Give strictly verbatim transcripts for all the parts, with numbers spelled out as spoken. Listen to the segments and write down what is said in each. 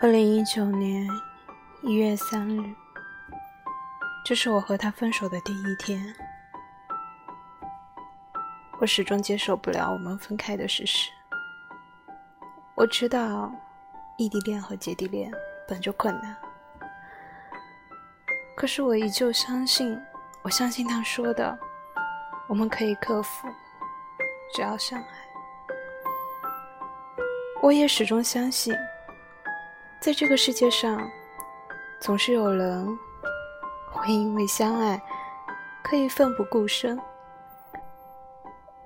二零一九年一月三日，这是我和他分手的第一天。我始终接受不了我们分开的事实。我知道异地恋和姐弟恋本就困难，可是我依旧相信我相信他说的，我们可以克服，只要相爱。我也始终相信，在这个世界上，总是有人会因为相爱可以奋不顾身，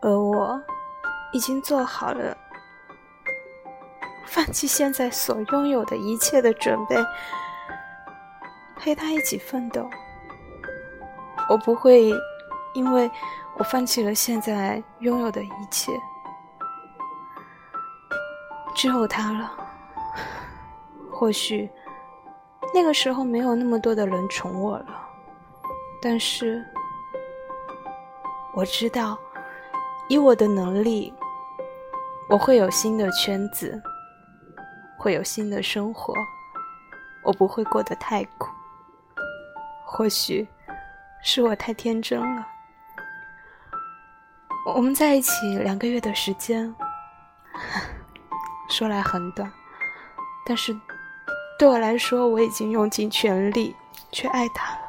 而我已经做好了放弃现在所拥有的一切的准备，陪他一起奋斗。我不会因为我放弃了现在拥有的一切，只有他了。或许那个时候没有那么多的人宠我了，但是我知道以我的能力，我会有新的圈子，会有新的生活，我不会过得太苦。或许是我太天真了。我们在一起两个月的时间说来很短，但是对我来说，我已经用尽全力去爱他了。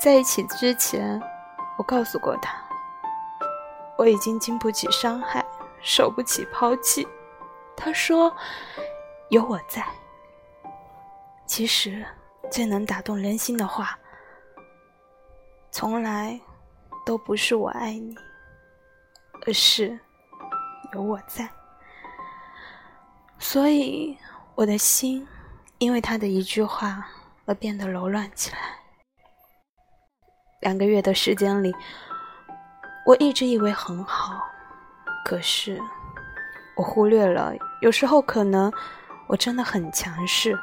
在一起之前，我告诉过他，我已经经不起伤害，受不起抛弃。他说，有我在。其实，最能打动人心的话，从来都不是我爱你，而是有我在。所以我的心因为他的一句话而变得柔软起来。两个月的时间里，我一直以为很好，可是我忽略了有时候可能我真的很强势，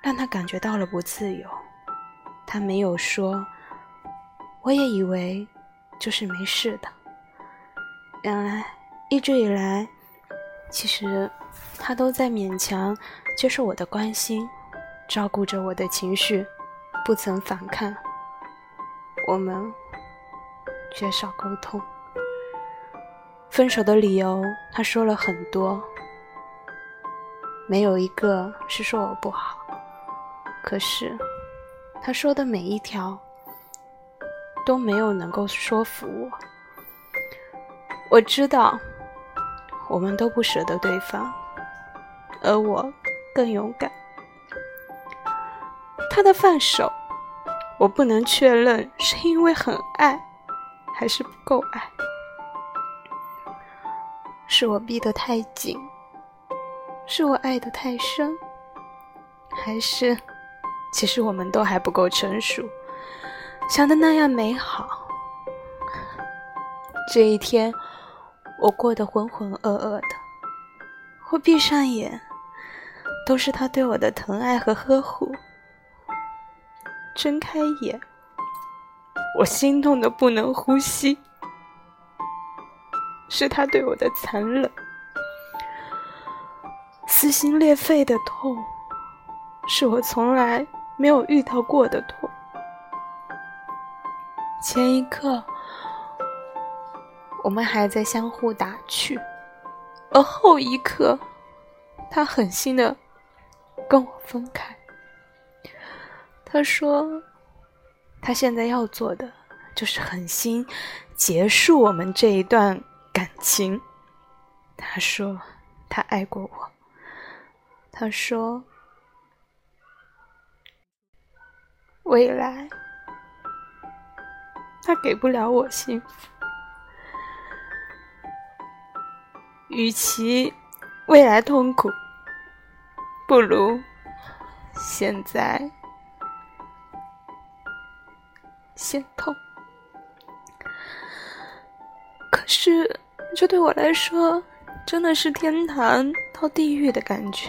让他感觉到了不自由。他没有说，我也以为就是没事的，原来一直以来其实他都在勉强接受我的关心，照顾着我的情绪，不曾反抗。我们缺少沟通。分手的理由他说了很多，没有一个是说我不好，可是他说的每一条都没有能够说服我。我知道我们都不舍得对方，而我更勇敢。他的放手，我不能确认是因为很爱，还是不够爱。是我逼得太紧，是我爱得太深，还是其实我们都还不够成熟，想的那样美好。这一天，我过得浑浑噩噩的。我闭上眼，都是他对我的疼爱和呵护。睁开眼，我心痛得不能呼吸，是他对我的残忍，撕心裂肺的痛，是我从来没有遇到过的痛。前一刻，我们还在相互打趣，而后一刻，他狠心的跟我分开。他说，他现在要做的就是狠心结束我们这一段感情。他说，他爱过我。他说，未来，他给不了我幸福。与其未来痛苦，不如现在先痛。可是这对我来说真的是天堂到地狱的感觉，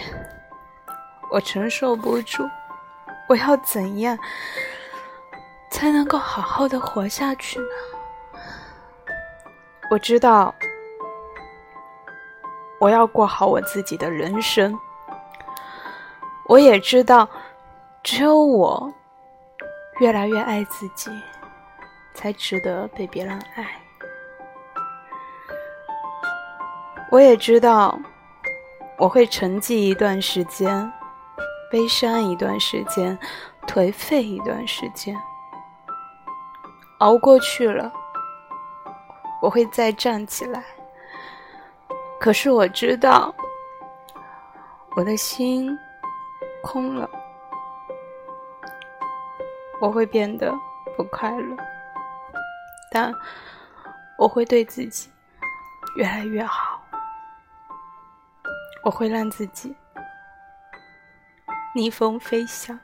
我承受不住。我要怎样才能够好好的活下去呢？我知道我要过好我自己的人生。我也知道，只有我越来越爱自己，才值得被别人爱。我也知道，我会沉寂一段时间，悲伤一段时间，颓废一段时间，熬过去了，我会再站起来。可是我知道，我的心空了，我会变得不快乐，但我会对自己越来越好，我会让自己逆风飞翔，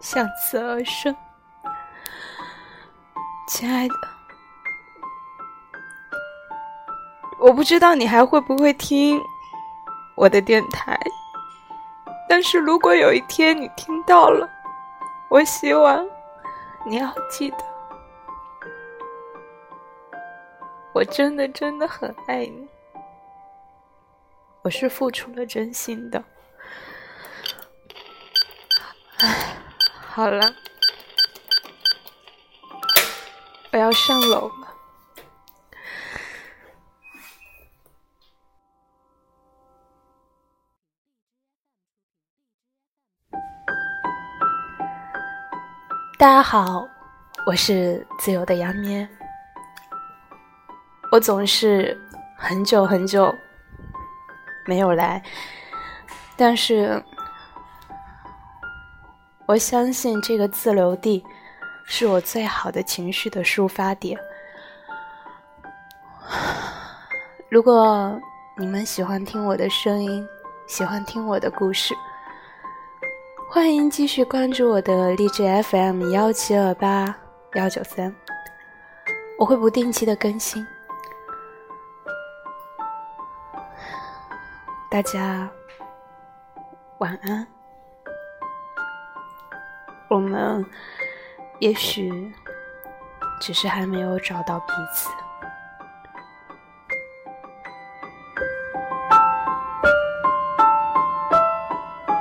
向死而生。亲爱的，我不知道你还会不会听我的电台，但是如果有一天你听到了，我希望你要记得，我真的真的很爱你，我是付出了真心的。唉，好了，我要上楼了。大家好，我是自由的羊咩。我总是很久很久没有来，但是我相信这个自留地是我最好的情绪的抒发点。如果你们喜欢听我的声音，喜欢听我的故事，欢迎继续关注我的励志 F M 幺七二八幺九三，我会不定期的更新。大家晚安，我们也许只是还没有找到彼此。